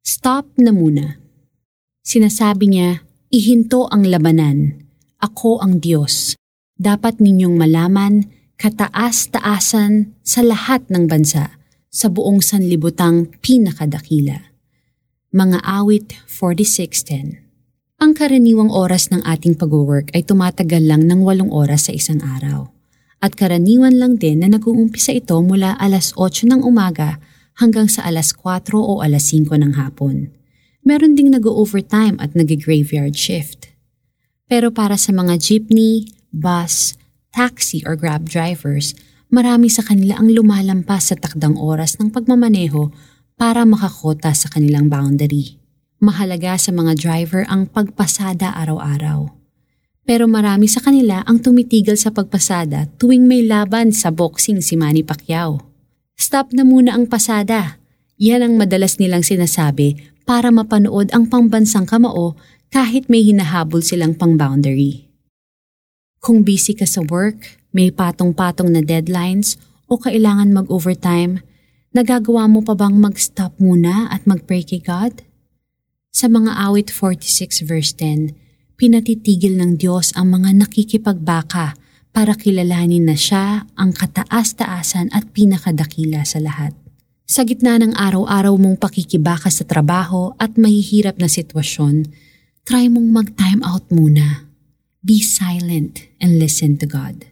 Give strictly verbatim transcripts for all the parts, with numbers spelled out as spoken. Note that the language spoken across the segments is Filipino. Stop na muna. Sinasabi niya, ihinto ang labanan. Ako ang Diyos. Dapat ninyong malaman, kataas-taasan sa lahat ng bansa, sa buong sanlibutang pinakadakila. Mga awit forty-six ten. Ang karaniwang oras ng ating pag-work ay tumatagal lang ng walong oras sa isang araw. At karaniwan lang din na nag-uumpisa ito mula alas otso ng umaga hanggang sa alas kwatro o alas singko ng hapon. Meron ding nag-overtime at nag-graveyard shift. Pero para sa mga jeepney, bus, taxi or grab drivers, marami sa kanila ang lumalampas sa takdang oras ng pagmamaneho para makakota sa kanilang boundary. Mahalaga sa mga driver ang pagpasada araw-araw. Pero marami sa kanila ang tumitigil sa pagpasada tuwing may laban sa boxing si Manny Pacquiao. Stop na muna ang pasada. Yan ang madalas nilang sinasabi para mapanood ang pambansang kamao kahit may hinahabol silang pang-boundary. Kung busy ka sa work, may patong-patong na deadlines o kailangan mag-overtime, nagagawa mo pa bang mag-stop muna at mag-pray kay God? Sa mga awit forty-six verse ten, pinatitigil ng Diyos ang mga nakikipagbaka para kilalanin na siya ang kataas-taasan at pinakadakila sa lahat. Sa gitna ng araw-araw mong pakikibaka sa trabaho at mahihirap na sitwasyon, try mong mag-time out muna. Be silent and listen to God.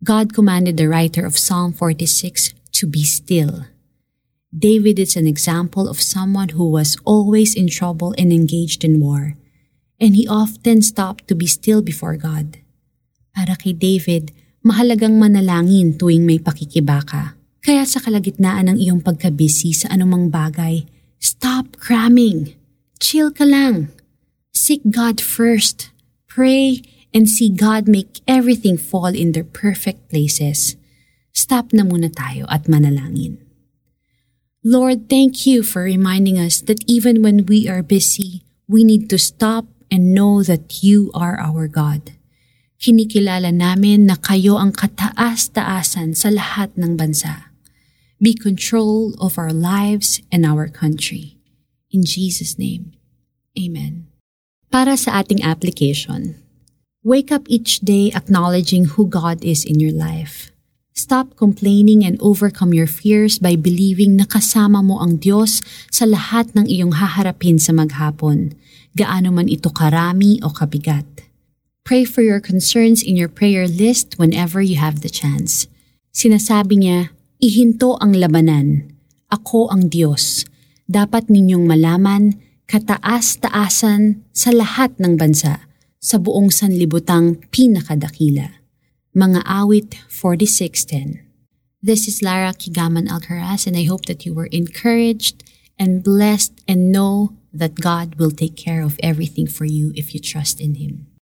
God commanded the writer of Psalm forty-six to be still. David is an example of someone who was always in trouble and engaged in war, and he often stopped to be still before God. Para kay David, mahalagang manalangin tuwing may pakikibaka. Kaya sa kalagitnaan ng iyong pagkabisi sa anumang bagay, stop cramming. Chill ka lang. Seek God first. Pray and see God make everything fall in their perfect places. Stop na muna tayo at manalangin. Lord, thank you for reminding us that even when we are busy, we need to stop and know that you are our God. Kinikilala namin na kayo ang kataas-taasan sa lahat ng bansa. Be control of our lives and our country. In Jesus' name, amen. Para sa ating application, wake up each day acknowledging who God is in your life. Stop complaining and overcome your fears by believing na kasama mo ang Diyos sa lahat ng iyong haharapin sa maghapon, gaano man ito karami o kabigat. Pray for your concerns in your prayer list whenever you have the chance. Sinasabi niya, ihinto ang labanan. Ako ang Diyos. Dapat ninyong malaman, kataas-taasan sa lahat ng bansa, sa buong sanlibutang pinakadakila. Mga awit forty-six ten. This is Lara Kigaman Alcaraz, and I hope that you were encouraged and blessed and know that God will take care of everything for you if you trust in Him.